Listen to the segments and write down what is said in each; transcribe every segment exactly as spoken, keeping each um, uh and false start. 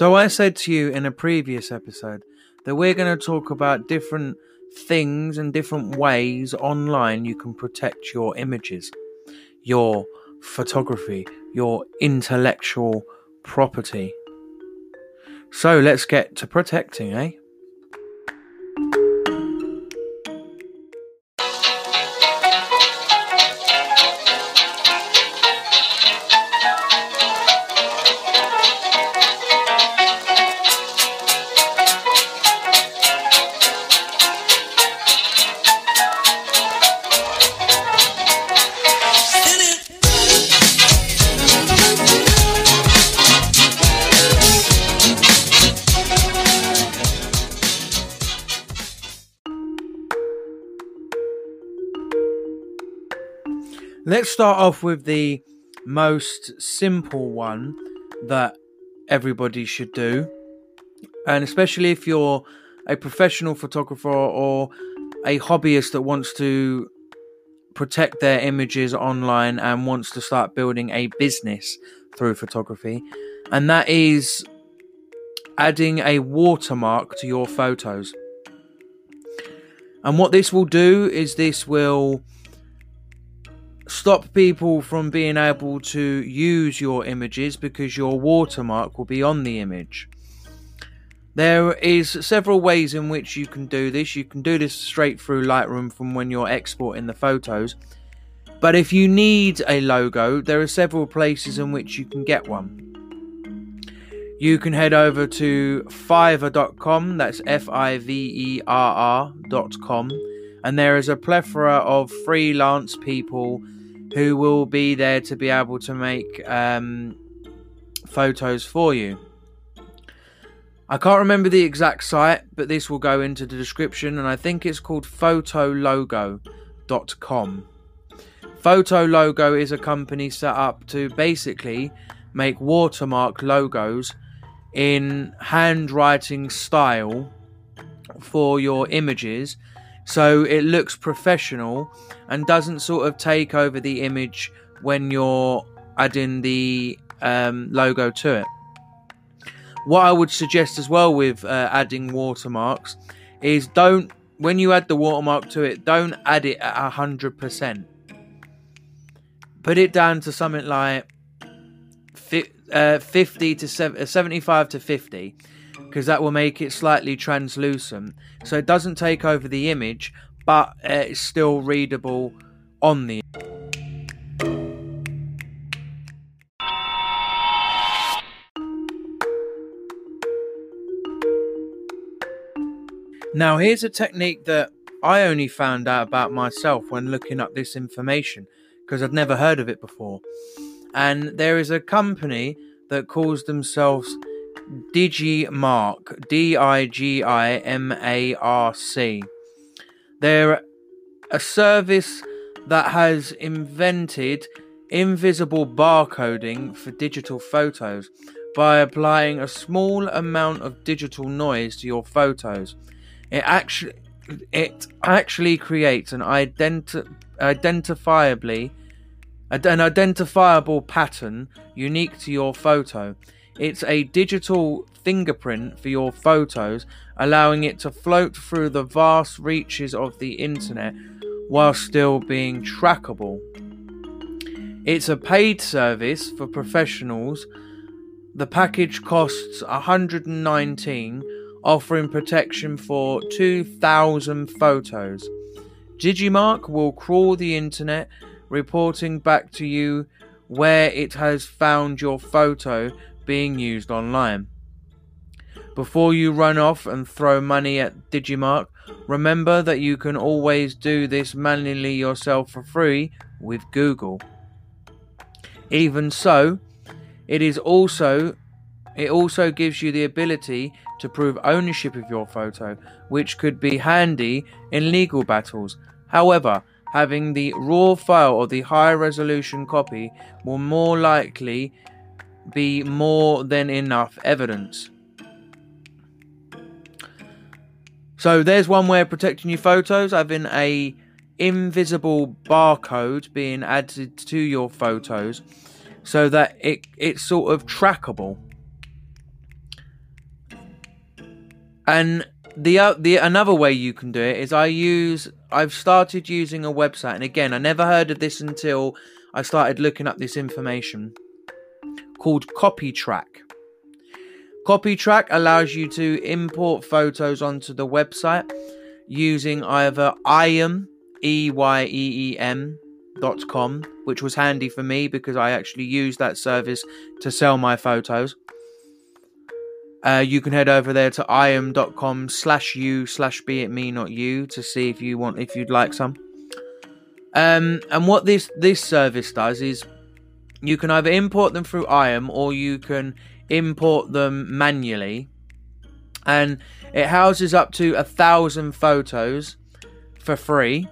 So I said to you in a previous episode that we're going to talk about different things and different ways online you can protect your images, your photography, your intellectual property. So let's get to protecting, eh? Let's start off with the most simple one that everybody should do. And especially if you're a professional photographer or a hobbyist that wants to protect their images online and wants to start building a business through photography. And that is adding a watermark to your photos. And what this will do is this will stop people from being able to use your images because your watermark will be on the image. There is several ways in which you can do this. You can do this straight through Lightroom from when you're exporting the photos. But if you need a logo, there are several places in which you can get one. You can head over to fiverr dot com, that's F I V E R R dot com, and there is a plethora of freelance people who will be there to be able to make um, photos for you. I can't remember the exact site, but this will go into the description, and I think it's called photologo dot com. Photologo is a company set up to basically make watermark logos in handwriting style for your images, so it looks professional and doesn't sort of take over the image when you're adding the um, logo to it. What I would suggest as well with uh, adding watermarks is don't, when you add the watermark to it, don't add it at one hundred percent. Put it down to something like fifty to seventy-five to fifty. Because that will make it slightly translucent, so it doesn't take over the image, but it's still readable on the image. Now here's a technique that I only found out about myself when looking up this information, because I'd never heard of it before. And there is a company that calls themselves Digimarc, D I G I M A R C. They're a service that has invented invisible barcoding for digital photos by applying a small amount of digital noise to your photos. It actually, it actually creates an identi- identifiably, an identifiable pattern unique to your photo. It's a digital fingerprint for your photos, allowing it to float through the vast reaches of the internet while still being trackable. It's a paid service for professionals. The package costs one hundred nineteen dollars, offering protection for two thousand photos. Digimarc will crawl the internet, reporting back to you where it has found your photo being used online. Before you run off and throw money at Digimarc, remember that you can always do this manually yourself for free with Google. Even so, it is also it also gives you the ability to prove ownership of your photo, which could be handy in legal battles. However, having the raw file or the high resolution copy will more likely be more than enough evidence. So there's one way of protecting your photos, having a invisible barcode being added to your photos so that it it's sort of trackable. And the uh, the another way you can do it is I use I've started using a website, and again I never heard of this until I started looking up this information, called CopyTrack. CopyTrack allows you to import photos onto the website using either EyeEm, E Y E E M dot com, which was handy for me because I actually used that service to sell my photos. Uh, you can head over there to eyeem.com slash you slash be it me not you to see if you want if you'd like some. Um, and what this this service does is you can either import them through EyeEm or you can import them manually, and it houses up to a thousand photos for free.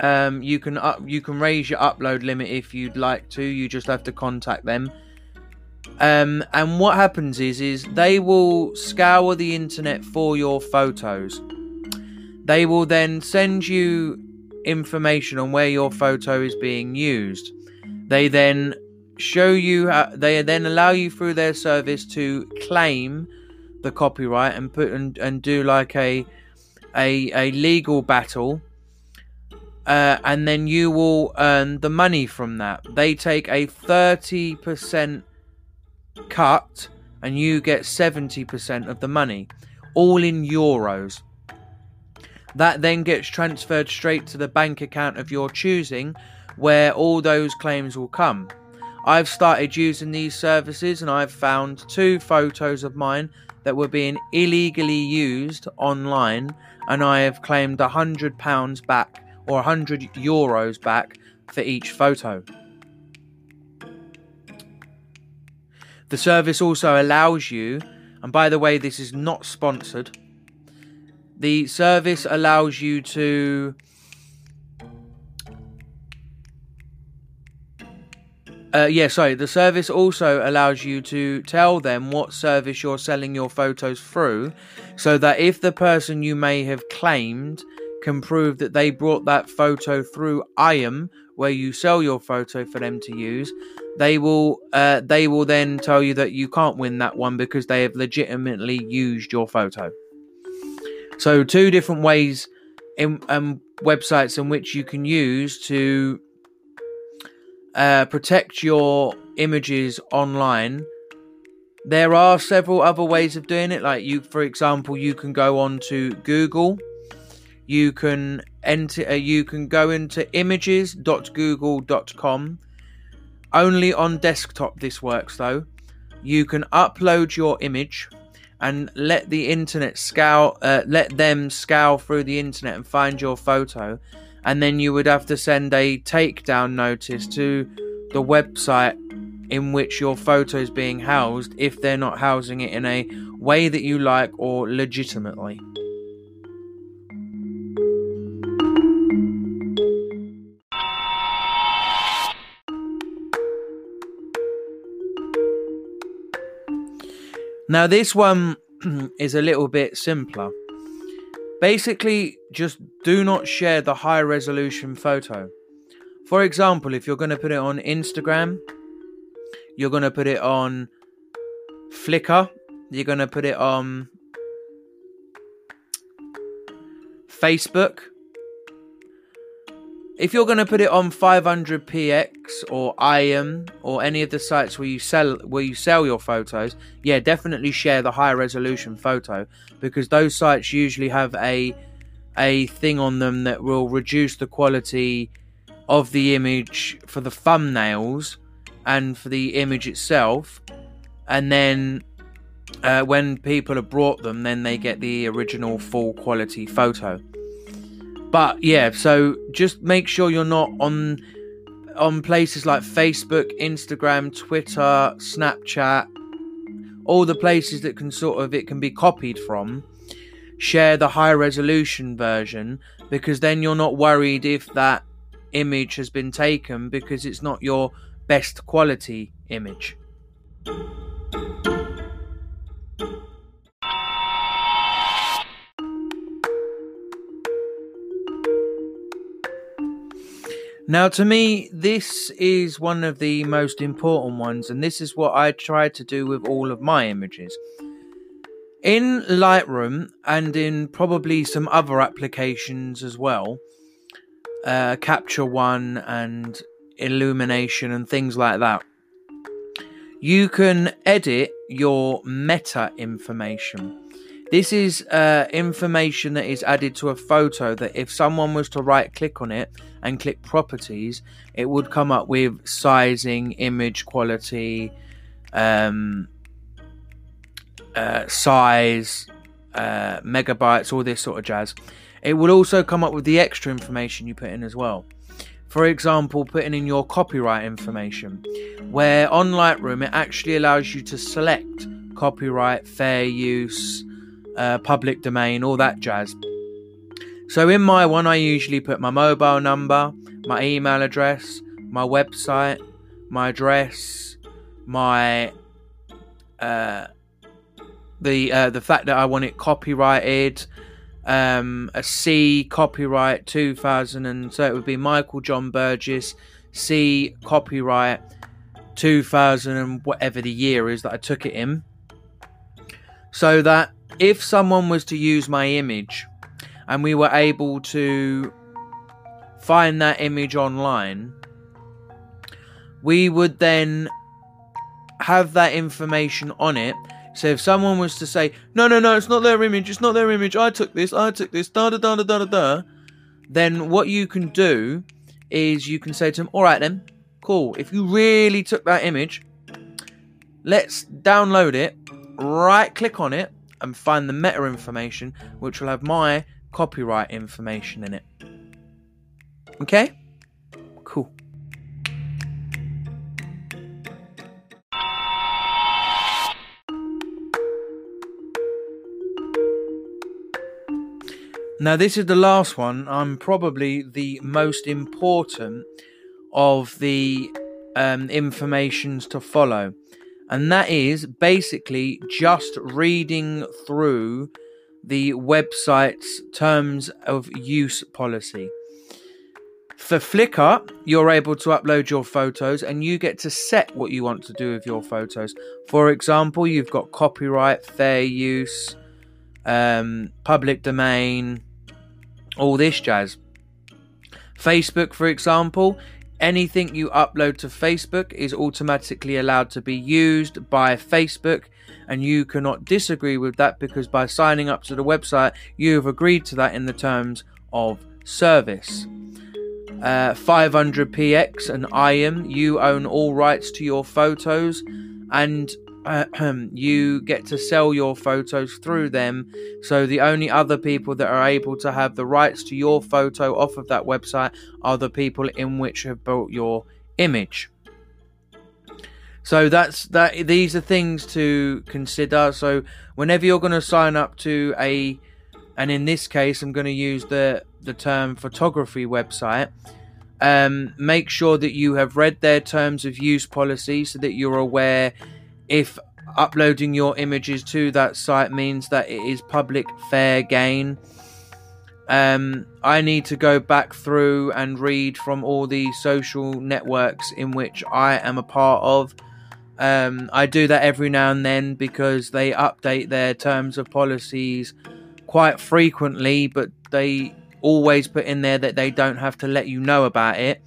Um, you can up you can raise your upload limit if you'd like to. You just have to contact them. Um, and what happens is, is they will scour the internet for your photos. They will then send you information on where your photo is being used. They then show you, how, they then allow you through their service to claim the copyright and put and, and do like a a, a legal battle. Uh, and then you will earn the money from that. They take a thirty percent cut and you get seventy percent of the money, all in euros. That then gets transferred straight to the bank account of your choosing, where all those claims will come. I've started using these services and I've found two photos of mine that were being illegally used online, and I have claimed one hundred pounds back or one hundred euros back for each photo. The service also allows you, and by the way, this is not sponsored, the service allows you to uh, yeah sorry the service also allows you to tell them what service you're selling your photos through, so that if the person you may have claimed can prove that they brought that photo through EyeEm, where you sell your photo for them to use, they will uh, they will then tell you that you can't win that one because they have legitimately used your photo. So two different ways in um, websites in which you can use to uh, protect your images online. There are several other ways of doing it. Like you, for example, you can go on to Google. You can enter. Uh, you can go into images dot google dot com. Only on desktop this works though. You can upload your image and let the internet scour. Uh, let them scour through the internet and find your photo, and then you would have to send a takedown notice to the website in which your photo is being housed, if they're not housing it in a way that you like or legitimately. Now this one is a little bit simpler. Basically, just do not share the high resolution photo. For example, if you're going to put it on Instagram, you're going to put it on Flickr, you're going to put it on Facebook. If you're going to put it on five hundred p x or EyeEm or any of the sites where you sell where you sell your photos, yeah, definitely share the high resolution photo, because those sites usually have a a thing on them that will reduce the quality of the image for the thumbnails and for the image itself, and then uh, when people have brought them, then they get the original full quality photo. But yeah, so just make sure you're not on on places like Facebook, Instagram, Twitter, Snapchat, all the places that can sort of it can be copied from. Share the high resolution version, because then you're not worried if that image has been taken, because it's not your best quality image. Now, to me, this is one of the most important ones, and this is what I try to do with all of my images. In Lightroom and in probably some other applications as well, uh, Capture One and Illumination and things like that, you can edit your meta information. This is uh, information that is added to a photo that if someone was to right click on it and click properties, it would come up with sizing, image quality, um, Uh, size, uh, megabytes, all this sort of jazz. It will also come up with the extra information you put in as well. For example, putting in your copyright information, where on Lightroom it actually allows you to select copyright, fair use, uh, public domain, all that jazz. So in my one, I usually put my mobile number, my email address, my website, my address, my uh The uh, the fact that I want it copyrighted, um, a C copyright two thousand, and so it would be Michael John Burgess, C copyright two thousand and whatever the year is that I took it in. So that if someone was to use my image and we were able to find that image online, we would then have that information on it. So if someone was to say, no, no, no, it's not their image, it's not their image, I took this, I took this, da-da-da-da-da-da, then what you can do is you can say to them, all right then, cool, if you really took that image, let's download it, right-click on it, and find the meta information, which will have my copyright information in it. Okay? Cool. Now, this is the last one. I'm probably the most important of the um, informations to follow. And that is basically just reading through the website's terms of use policy. For Flickr, you're able to upload your photos and you get to set what you want to do with your photos. For example, you've got copyright, fair use, um, public domain, all this jazz. Facebook, for example, anything you upload to Facebook is automatically allowed to be used by Facebook, and you cannot disagree with that because by signing up to the website, you have agreed to that in the terms of service. Uh, five hundred P X and EyeEm, you own all rights to your photos, and Uh, you get to sell your photos through them, so the only other people that are able to have the rights to your photo off of that website are the people in which have bought your image. So that's that. These are things to consider. So whenever you're going to sign up to a, and in this case I'm going to use the the term photography website, um, make sure that you have read their terms of use policy so that you're aware if uploading your images to that site means that it is public fair gain. Um, I need to go back through and read from all the social networks in which I am a part of. Um, I do that every now and then because they update their terms of policies quite frequently, but they always put in there that they don't have to let you know about it.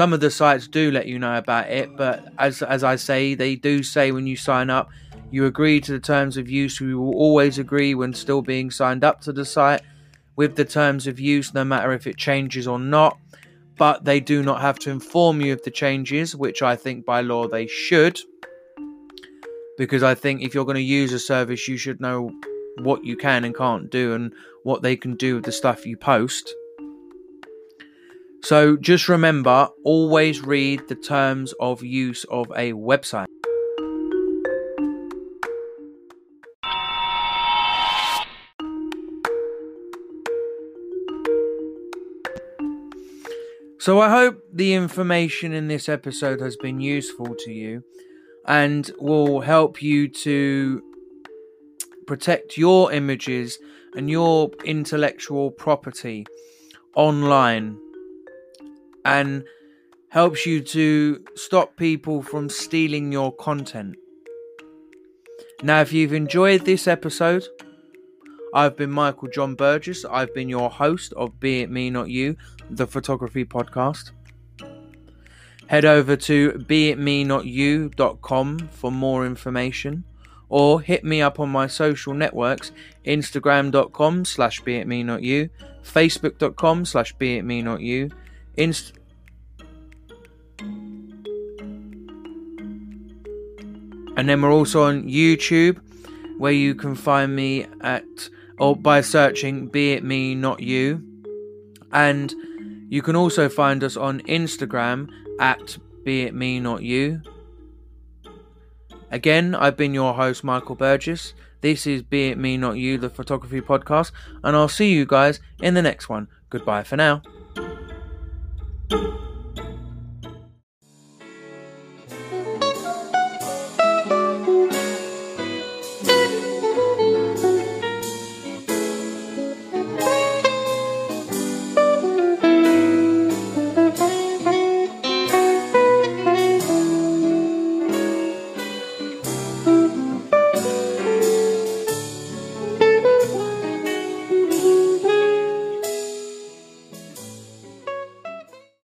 Some of the sites do let you know about it, but as as I say, they do say when you sign up, you agree to the terms of use. We will always agree when still being signed up to the site with the terms of use, no matter if it changes or not. But they do not have to inform you of the changes, which I think by law they should. Because I think if you're going to use a service, you should know what you can and can't do and what they can do with the stuff you post. So just remember, always read the terms of use of a website. So I hope the information in this episode has been useful to you and will help you to protect your images and your intellectual property online, and helps you to stop people from stealing your content. Now, if you've enjoyed this episode, I've been Michael John Burgess. I've been your host of Be It Me Not You, the photography podcast. Head over to be it me not you dot com for more information, or hit me up on my social networks, instagram.com slash beitmenotyou, facebook.com slash beitmenotyou, Inst- and then we're also on YouTube, where you can find me at, or by searching Be It Me Not You. And you can also find us on Instagram at Be It Me Not You. Again, I've been your host, Michael Burgess. This is Be It Me Not You, the photography podcast, and I'll see you guys in the next one. Goodbye for now.